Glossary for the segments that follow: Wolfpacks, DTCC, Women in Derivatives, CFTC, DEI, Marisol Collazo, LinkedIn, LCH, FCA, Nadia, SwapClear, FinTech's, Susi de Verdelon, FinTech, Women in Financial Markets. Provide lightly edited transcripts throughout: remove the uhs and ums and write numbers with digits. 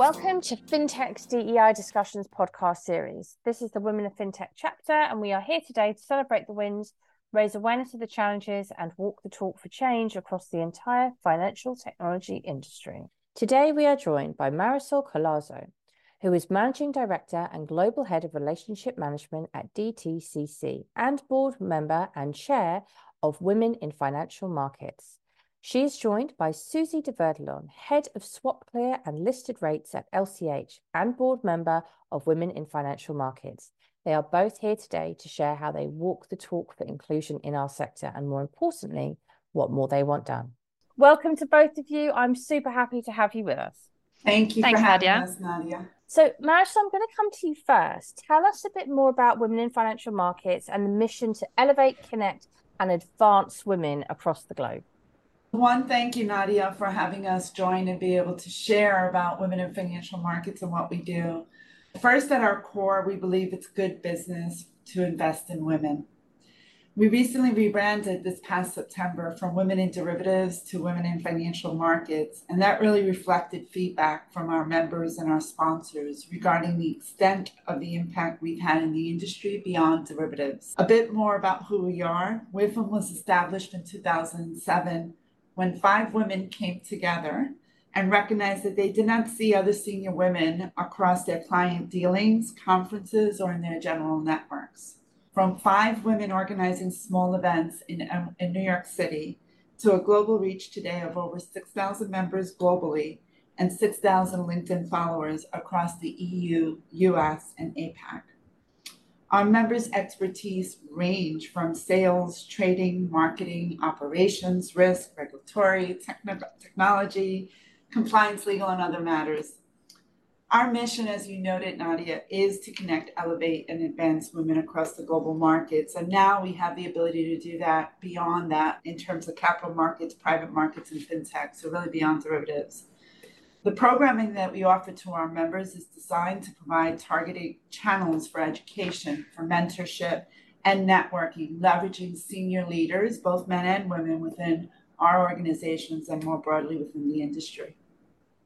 Welcome to FinTech's DEI Discussions podcast series. This is the Women in FinTech chapter, and we are here today to celebrate the wins, raise awareness of the challenges, and walk the talk for change across the entire financial technology industry. Today, we are joined by Marisol Collazo, who is Managing Director and Global Head of Relationship Management at DTCC and Board Member and Chair of Women in Financial Markets. She is joined by Susi de Verdelon, Head of SwapClear and Listed Rates at LCH and Board Member of Women in Financial Markets. They are both here today to share how they walk the talk for inclusion in our sector and, more importantly, what more they want done. Welcome to both of you. I'm super happy to have you with us. Thanks for having us, Nadia. So, Marisol, I'm going to come to you first. Tell us a bit more about Women in Financial Markets and the mission to elevate, connect and advance women across the globe. One, thank you, Nadia, for having us join and be able to share about Women in Financial Markets and what we do. First, at our core, we believe it's good business to invest in women. We recently rebranded this past September from Women in Derivatives to Women in Financial Markets, and that really reflected feedback from our members and our sponsors regarding the extent of the impact we've had in the industry beyond derivatives. A bit more about who we are. WIFM was established in 2007. When five women came together and recognized that they did not see other senior women across their client dealings, conferences, or in their general networks. From five women organizing small events in New York City to a global reach today of over 6,000 members globally and 6,000 LinkedIn followers across the EU, US, and APAC. Our members' expertise range from sales, trading, marketing, operations, risk, regulatory, technology, compliance, legal, and other matters. Our mission, as you noted, Nadia, is to connect, elevate, and advance women across the global markets. And now we have the ability to do that beyond that in terms of capital markets, private markets, and fintech, so really beyond derivatives. The programming that we offer to our members is designed to provide targeted channels for education, for mentorship, and networking, leveraging senior leaders, both men and women, within our organizations and more broadly within the industry.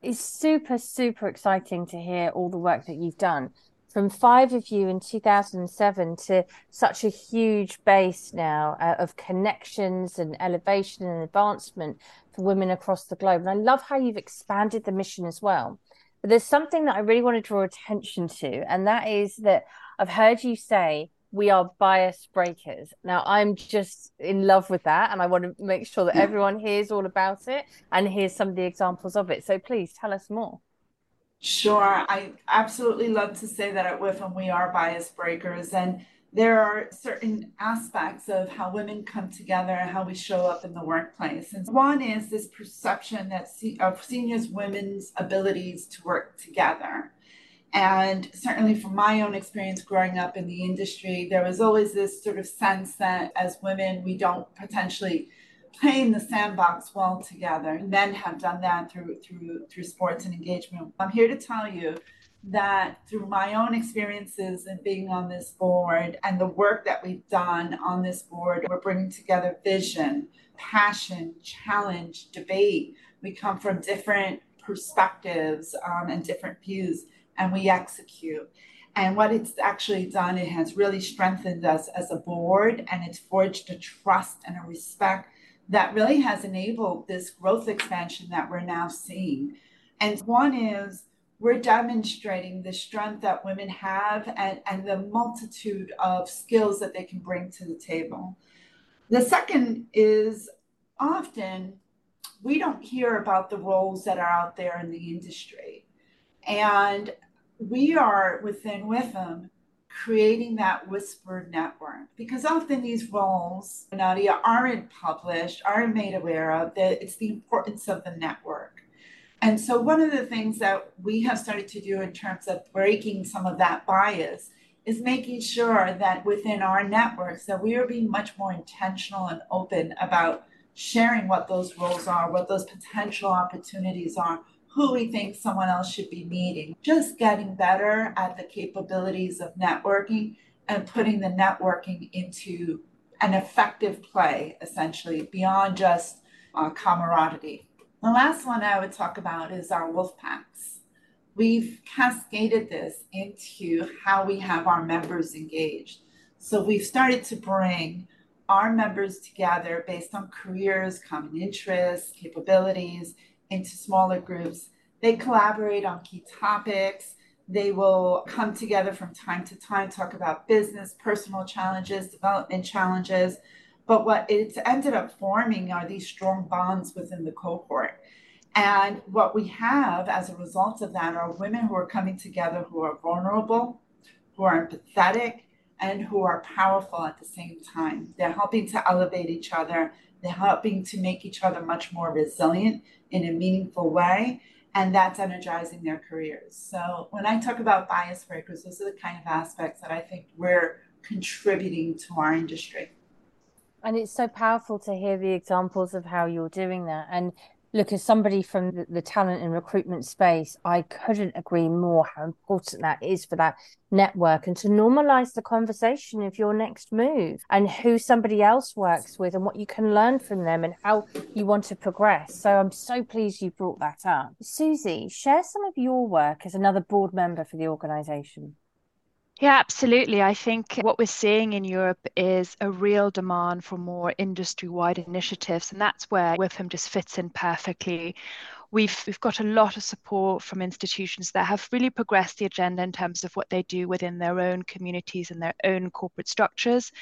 It's super, super exciting to hear all the work that you've done. From five of you in 2007 to such a huge base now of connections and elevation and advancement for women across the globe. And I love how you've expanded the mission as well. But there's something that I really want to draw attention to, and that is that I've heard you say, we are bias breakers. Now, I'm just in love with that, and I want to make sure that everyone hears all about it and hears some of the examples of it. So please tell us more. Sure. I absolutely love to say that at WIFM we are bias breakers, and there are certain aspects of how women come together and how we show up in the workplace. And one is this perception that of seniors women's abilities to work together. And certainly from my own experience growing up in the industry, there was always this sort of sense that as women, we don't potentially play in the sandbox well together. Men have done that through sports and engagement. I'm here to tell you that through my own experiences and being on this board and the work that we've done on this board, we're bringing together vision, passion, challenge, debate. We come from different perspectives and different views, and we execute. And what it's actually done, it has really strengthened us as a board, and it's forged a trust and a respect that really has enabled this growth expansion that we're now seeing. And one is we're demonstrating the strength that women have and the multitude of skills that they can bring to the table. The second is often we don't hear about the roles that are out there in the industry. And we are within WIFM creating that whispered network, because often these roles, Nadia, aren't published, aren't made aware of. It's the importance of the network. And so one of the things that we have started to do in terms of breaking some of that bias is making sure that within our networks that we are being much more intentional and open about sharing what those roles are, what those potential opportunities are, who we think someone else should be meeting, just getting better at the capabilities of networking and putting the networking into an effective play, essentially, beyond just camaraderie. The last one I would talk about is our Wolfpacks. we've cascaded this into how we have our members engaged. So we've started to bring our members together based on careers, common interests, capabilities, into smaller groups. They collaborate on key topics. They will come together from time to time, talk about business, personal challenges, development challenges. But what it's ended up forming are these strong bonds within the cohort. And what we have as a result of that are women who are coming together who are vulnerable, who are empathetic, and who are powerful at the same time. They're helping to elevate each other. They're helping to make each other much more resilient in a meaningful way, and that's energizing their careers. So when I talk about bias breakers, those are the kind of aspects that I think we're contributing to our industry. And it's so powerful to hear the examples of how you're doing that. And look, as somebody from the talent and recruitment space, I couldn't agree more how important that is for that network and to normalize the conversation of your next move and who somebody else works with and what you can learn from them and how you want to progress. So I'm so pleased you brought that up. Susi, share some of your work as another board member for the organisation. Yeah, absolutely. I think what we're seeing in Europe is a real demand for more industry-wide initiatives, and that's where WIFM just fits in perfectly. We've got a lot of support from institutions that have really progressed the agenda in terms of what they do within their own communities and their own corporate structures.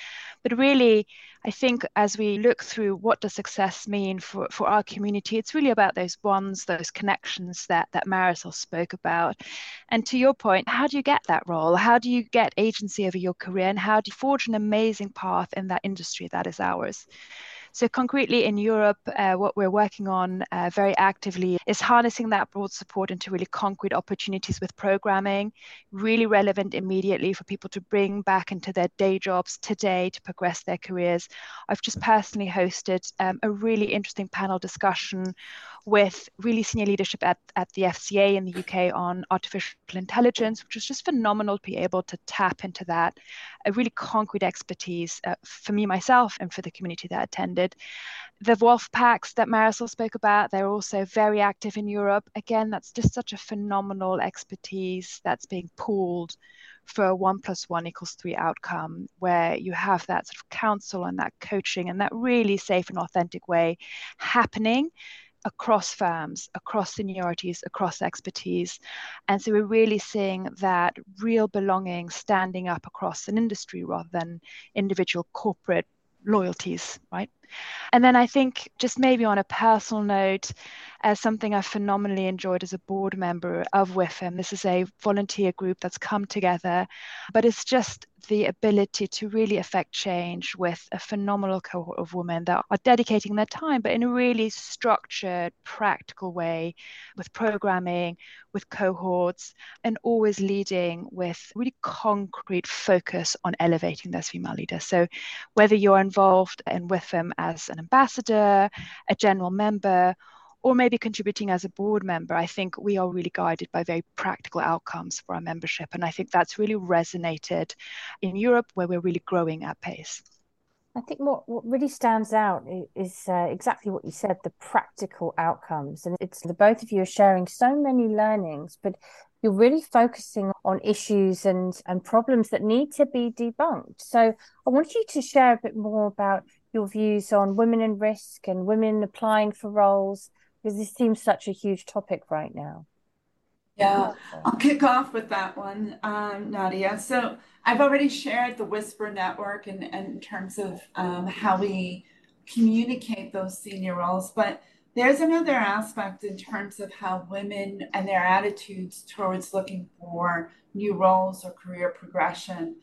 But really, I think as we look through what does success mean for our community, it's really about those bonds, those connections that Marisol spoke about. And to your point, how do you get that role? How do you get agency over your career? And how do you forge an amazing path in that industry that is ours? So concretely in Europe, what we're working on very actively is harnessing that broad support into really concrete opportunities with programming, really relevant immediately for people to bring back into their day jobs today to progress their careers. I've just personally hosted a really interesting panel discussion with really senior leadership at the FCA in the UK on artificial intelligence, which was just phenomenal to be able to tap into that, a really concrete expertise for me, myself, and for the community that attended. The Wolfpacks that Marisol spoke about, they're also very active in Europe. Again, that's just such a phenomenal expertise that's being pooled for a 1+1=3 outcome, where you have that sort of counsel and that coaching and that really safe and authentic way happening across firms, across seniorities, across expertise. And so we're really seeing that real belonging standing up across an industry rather than individual corporate loyalties, right? And then I think just maybe on a personal note, as something I phenomenally enjoyed as a board member of WIFM, this is a volunteer group that's come together, but it's just the ability to really affect change with a phenomenal cohort of women that are dedicating their time, but in a really structured, practical way, with programming, with cohorts, and always leading with really concrete focus on elevating those female leaders. So whether you're involved in WIFM as an ambassador, a general member, or maybe contributing as a board member, I think we are really guided by very practical outcomes for our membership. And I think that's really resonated in Europe, where we're really growing at pace. I think what really stands out is exactly what you said, the practical outcomes. And it's the both of you are sharing so many learnings, but you're really focusing on issues and problems that need to be debunked. So I wanted you to share a bit more about your views on women in risk and women applying for roles, because this seems such a huge topic right now. Yeah, I'll kick off with that one, Nadia. So I've already shared the Whisper Network and in terms of how we communicate those senior roles, but there's another aspect in terms of how women and their attitudes towards looking for new roles or career progression.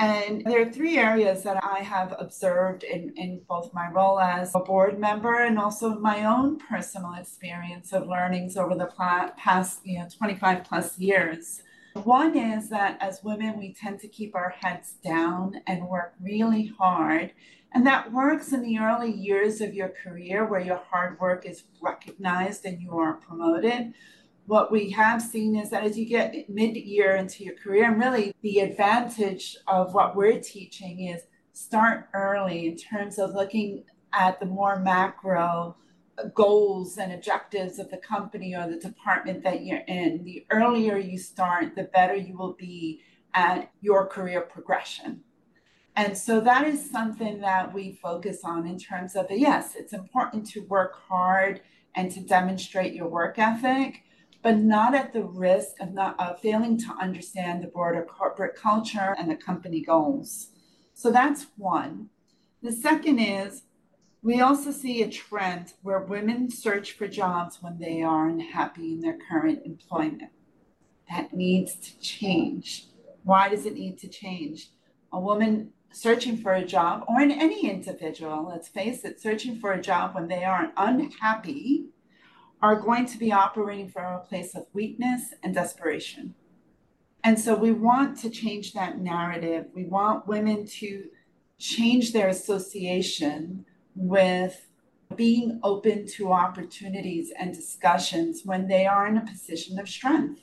And there are three areas that I have observed in both my role as a board member and also my own personal experience of learnings over the past 25 plus years. One is that as women, we tend to keep our heads down and work really hard. And that works in the early years of your career where your hard work is recognized and you are promoted. What we have seen is that as you get mid-year into your career, and really the advantage of what we're teaching is start early in terms of looking at the more macro goals and objectives of the company or the department that you're in. The earlier you start, the better you will be at your career progression. And so that is something that we focus on in terms of, yes, it's important to work hard and to demonstrate your work ethic, but not at the risk of failing to understand the broader corporate culture and the company goals. So that's one. The second is, we also see a trend where women search for jobs when they are unhappy in their current employment. That needs to change. Why does it need to change? A woman searching for a job, or in any individual, let's face it, searching for a job when they are unhappy, are going to be operating from a place of weakness and desperation. And so we want to change that narrative. We want women to change their association with being open to opportunities and discussions when they are in a position of strength,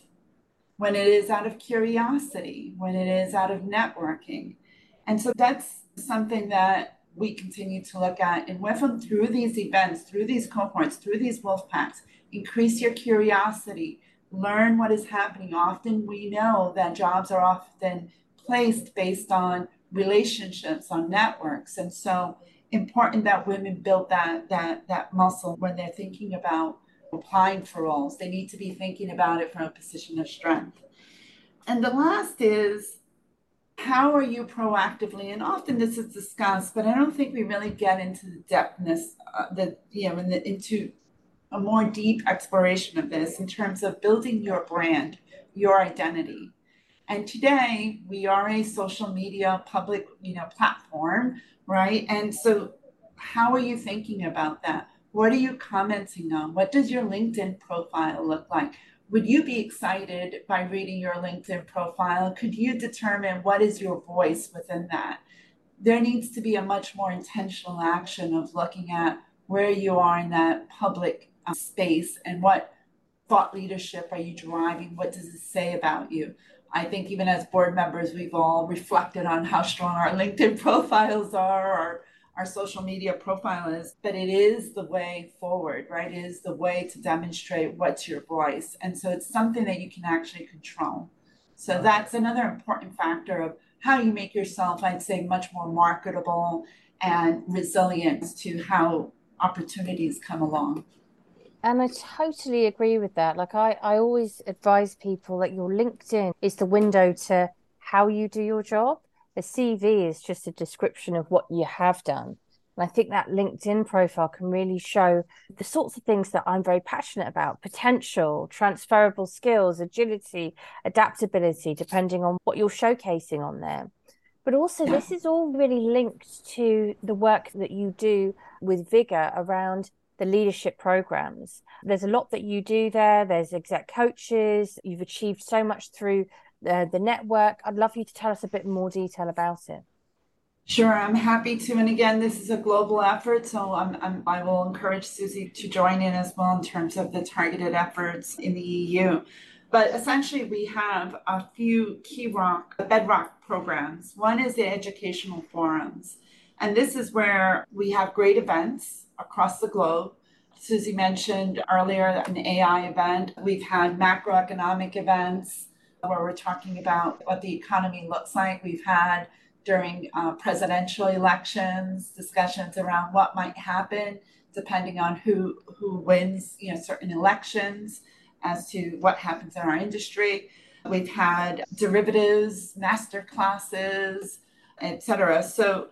when it is out of curiosity, when it is out of networking. And so that's something that we continue to look at. And with them, through these events, through these cohorts, through these Wolfpacks, increase your curiosity, learn what is happening. Often we know that jobs are often placed based on relationships, on networks. And so important that women build that muscle when they're thinking about applying for roles. They need to be thinking about it from a position of strength. And the last is, how are you proactively, and often this is discussed, but I don't think we really get into the depthness, into a more deep exploration of this in terms of building your brand, your identity. And today we are a social media public, platform, right? And so how are you thinking about that? What are you commenting on? What does your LinkedIn profile look like? Would you be excited by reading your LinkedIn profile? Could you determine what is your voice within that? There needs to be a much more intentional action of looking at where you are in that public space and what thought leadership are you driving? What does it say about you? I think even as board members, we've all reflected on how strong our LinkedIn profiles are, or our social media profile is, but it is the way forward, right? It is the way to demonstrate what's your voice. And so it's something that you can actually control. So that's another important factor of how you make yourself, I'd say, much more marketable and resilient to how opportunities come along. And I totally agree with that. Like I always advise people that your LinkedIn is the window to how you do your job. The CV is just a description of what you have done. And I think that LinkedIn profile can really show the sorts of things that I'm very passionate about: potential, transferable skills, agility, adaptability, depending on what you're showcasing on there. But also this is all really linked to the work that you do with Vigor around the leadership programs. There's a lot that you do there. There's exec coaches. You've achieved so much through the network. I'd love you to tell us a bit more detail about it. Sure, I'm happy to. And again, this is a global effort, so I will encourage Susi to join in as well in terms of the targeted efforts in the EU. But essentially, we have a few bedrock programs. One is the educational forums. And this is where we have great events across the globe. Susi mentioned earlier an AI event. We've had macroeconomic events where we're talking about what the economy looks like. We've had during presidential elections discussions around what might happen depending on who wins certain elections as to what happens in our industry. We've had derivatives, master classes, etc. So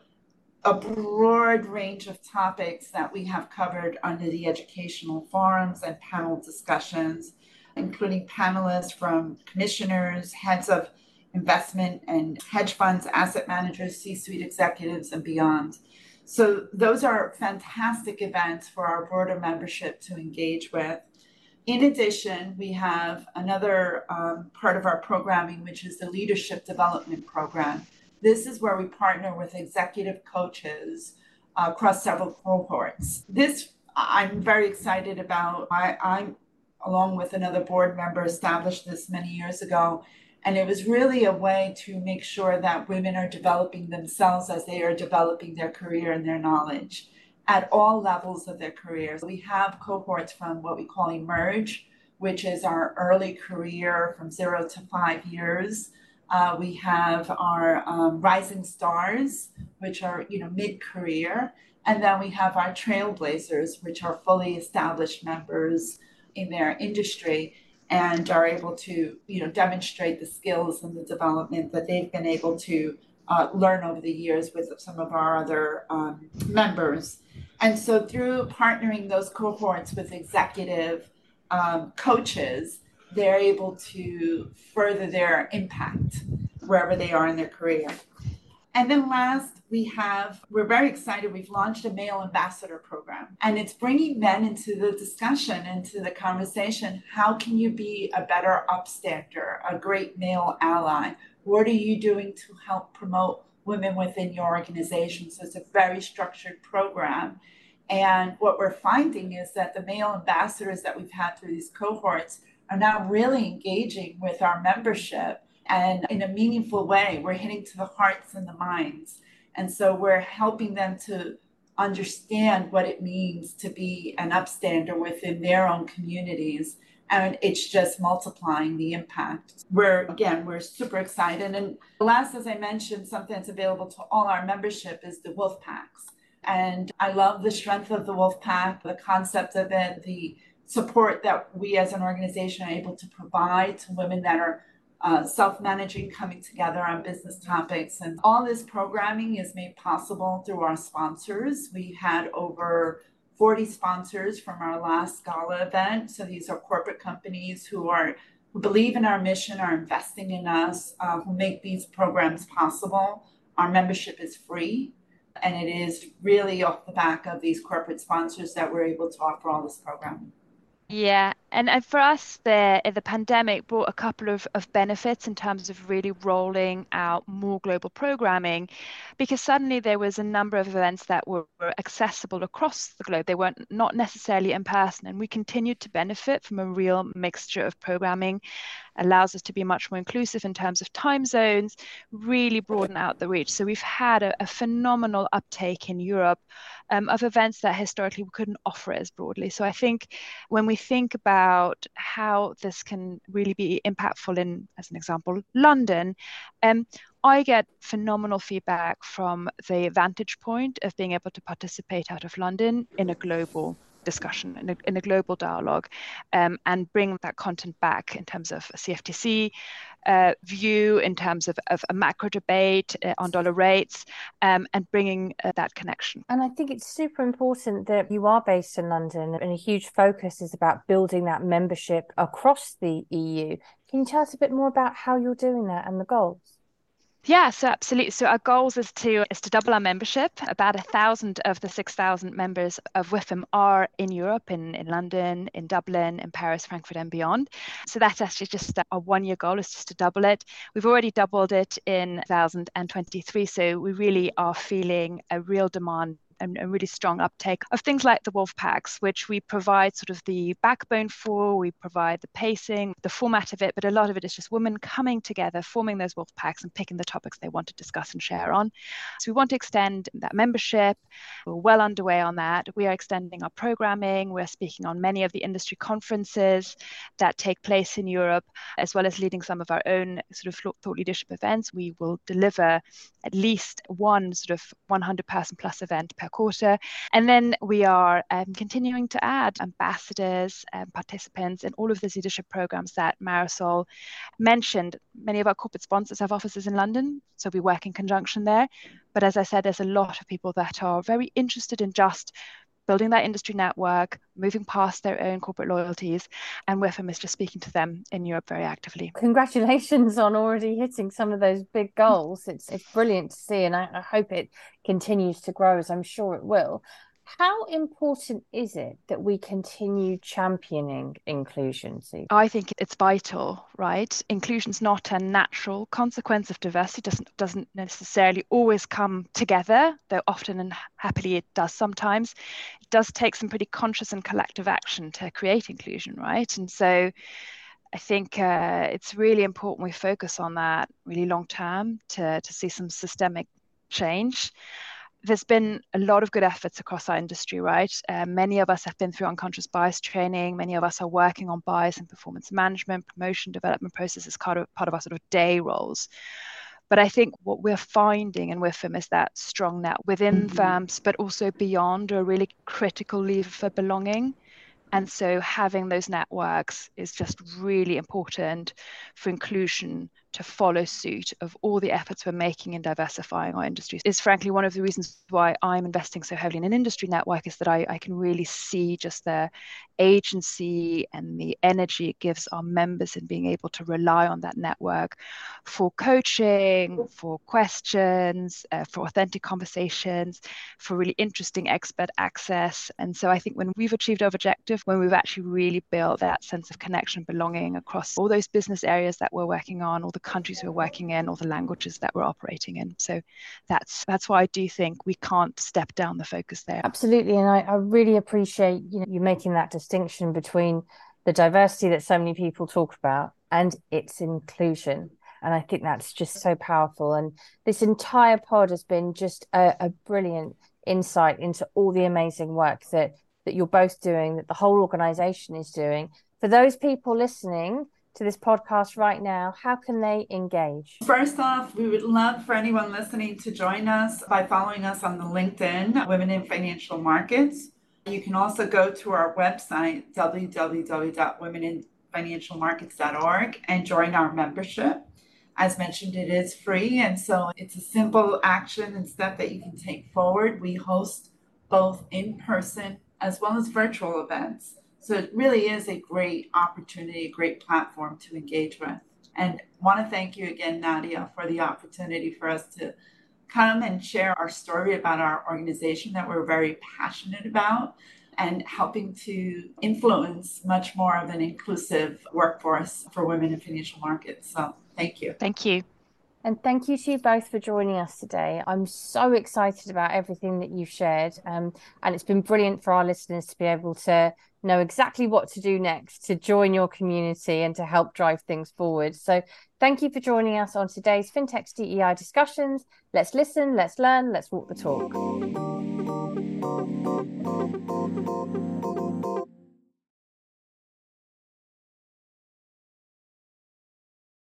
a broad range of topics that we have covered under the educational forums and panel discussions, including panelists from commissioners, heads of investment and hedge funds, asset managers, C-suite executives, and beyond. So those are fantastic events for our broader membership to engage with. In addition, we have another part of our programming, which is the leadership development program. This is where we partner with executive coaches across several cohorts. This I'm very excited about. I, along with another board member, established this many years ago. And it was really a way to make sure that women are developing themselves as they are developing their career and their knowledge. at all levels of their careers. We have cohorts from what we call emerge, which is our early career from 0 to 5 years. We have our rising stars, which are mid-career, and then we have our trailblazers, which are fully established members in their industry and are able to demonstrate the skills and the development that they've been able to learn over the years with some of our other members. And so through partnering those cohorts with executive coaches, they're able to further their impact wherever they are in their career. And then last, we're very excited, we've launched a male ambassador program, and it's bringing men into the discussion, into the conversation. How can you be a better upstander, a great male ally? What are you doing to help promote women within your organization? So it's a very structured program. And what we're finding is that the male ambassadors that we've had through these cohorts are now really engaging with our membership, and in a meaningful way. We're hitting to the hearts and the minds. And so we're helping them to understand what it means to be an upstander within their own communities. And it's just multiplying the impact. We're super excited. And last, as I mentioned, something that's available to all our membership is the Wolfpacks. And I love the strength of the Wolfpack, the concept of it, the support that we as an organization are able to provide to women that are self-managing, coming together on business topics. And all this programming is made possible through our sponsors. We had over 40 sponsors from our last Scala event. So these are corporate companies who believe in our mission, are investing in us, who make these programs possible. Our membership is free, and it is really off the back of these corporate sponsors that we're able to offer all this programming. Yeah, and for us, the pandemic brought a couple of benefits in terms of really rolling out more global programming, because suddenly there was a number of events that were accessible across the globe. They weren't not necessarily in person, and we continued to benefit from a real mixture of programming. Allows us to be much more inclusive in terms of time zones, really broaden out the reach. So we've had a phenomenal uptake in Europe of events that historically we couldn't offer as broadly. So I think when we think about how this can really be impactful in, as an example, London, I get phenomenal feedback from the vantage point of being able to participate out of London in a global discussion, in a global dialogue, and bring that content back in terms of a CFTC view, in terms of a macro debate on dollar rates, and bringing that connection. And I think it's super important that you are based in London, and a huge focus is about building that membership across the EU. Can you tell us a bit more about how you're doing that and the goals? Yeah, so absolutely. So our goals is to double our membership. About 1,000 of the 6,000 members of WIFM are in Europe, in London, in Dublin, in Paris, Frankfurt and beyond. So that's actually just our one-year goal, is just to double it. We've already doubled it in 2023. So we really are feeling a real demand and a really strong uptake of things like the Wolfpacks, which we provide sort of the backbone for. We provide the pacing, the format of it, but a lot of it is just women coming together, forming those Wolfpacks and picking the topics they want to discuss and share on. So we want to extend that membership. We're well underway on that. We are extending our programming. We're speaking on many of the industry conferences that take place in Europe, as well as leading some of our own sort of thought leadership events. We will deliver at least one sort of 100-person plus event per quarter. And then we are continuing to add ambassadors and participants in all of these leadership programs that Marisol mentioned. Many of our corporate sponsors have offices in London, so we work in conjunction there. But as I said, there's a lot of people that are very interested in just building that industry network, moving past their own corporate loyalties, and WIFM is just speaking to them in Europe very actively. Congratulations on already hitting some of those big goals. It's brilliant to see, and I hope it continues to grow, as I'm sure it will. How important is it that we continue championing inclusion, Susi? I think it's vital, right? Inclusion's not a natural consequence of diversity. Doesn't necessarily always come together, though often and happily it does sometimes. It does take some pretty conscious and collective action to create inclusion, right? And so I think it's really important we focus on that really long term to see some systemic change. there's been a lot of good efforts across our industry, right? Many of us have been through unconscious bias training. Many of us are working on bias and performance management, promotion, development processes, part of our sort of day roles. But I think what we're finding in WIFM is that strong net within firms, but also beyond, a really critical lever for belonging. And so having those networks is just really important for inclusion to follow suit of all the efforts we're making in diversifying our industries. It's frankly one of the reasons why I'm investing so heavily in an industry network, is that I can really see just the agency and the energy it gives our members in being able to rely on that network for coaching, for questions, for authentic conversations, for really interesting expert access. And so I think when we've achieved our objective, when we've actually really built that sense of connection, belonging across all those business areas that we're working on, all the countries we're working in, all the languages that we're operating in. So that's why I do think we can't step down the focus there. Absolutely. And I really appreciate you making that distinction between the diversity that so many people talk about and its inclusion. And I think that's just so powerful. And this entire pod has been just a brilliant insight into all the amazing work that you're both doing, that the whole organisation is doing. For those people listening to this podcast right now, how can they engage? First off, we would love for anyone listening to join us by following us on the LinkedIn, Women in Financial Markets. You can also go to our website, www.womeninfinancialmarkets.org, and join our membership. As mentioned, it is free, and so it's a simple action and step that you can take forward. We host both in-person as well as virtual events. So it really is a great opportunity, a great platform to engage with. And want to thank you again, Nadia, for the opportunity for us to come and share our story about our organization that we're very passionate about, and helping to influence much more of an inclusive workforce for women in financial markets. So thank you. Thank you. And thank you to you both for joining us today. I'm so excited about everything that you've shared. And it's been brilliant for our listeners to be able to know exactly what to do next, to join your community and to help drive things forward. So thank you for joining us on today's FinTech's DEI discussions. Let's listen, let's learn, let's walk the talk.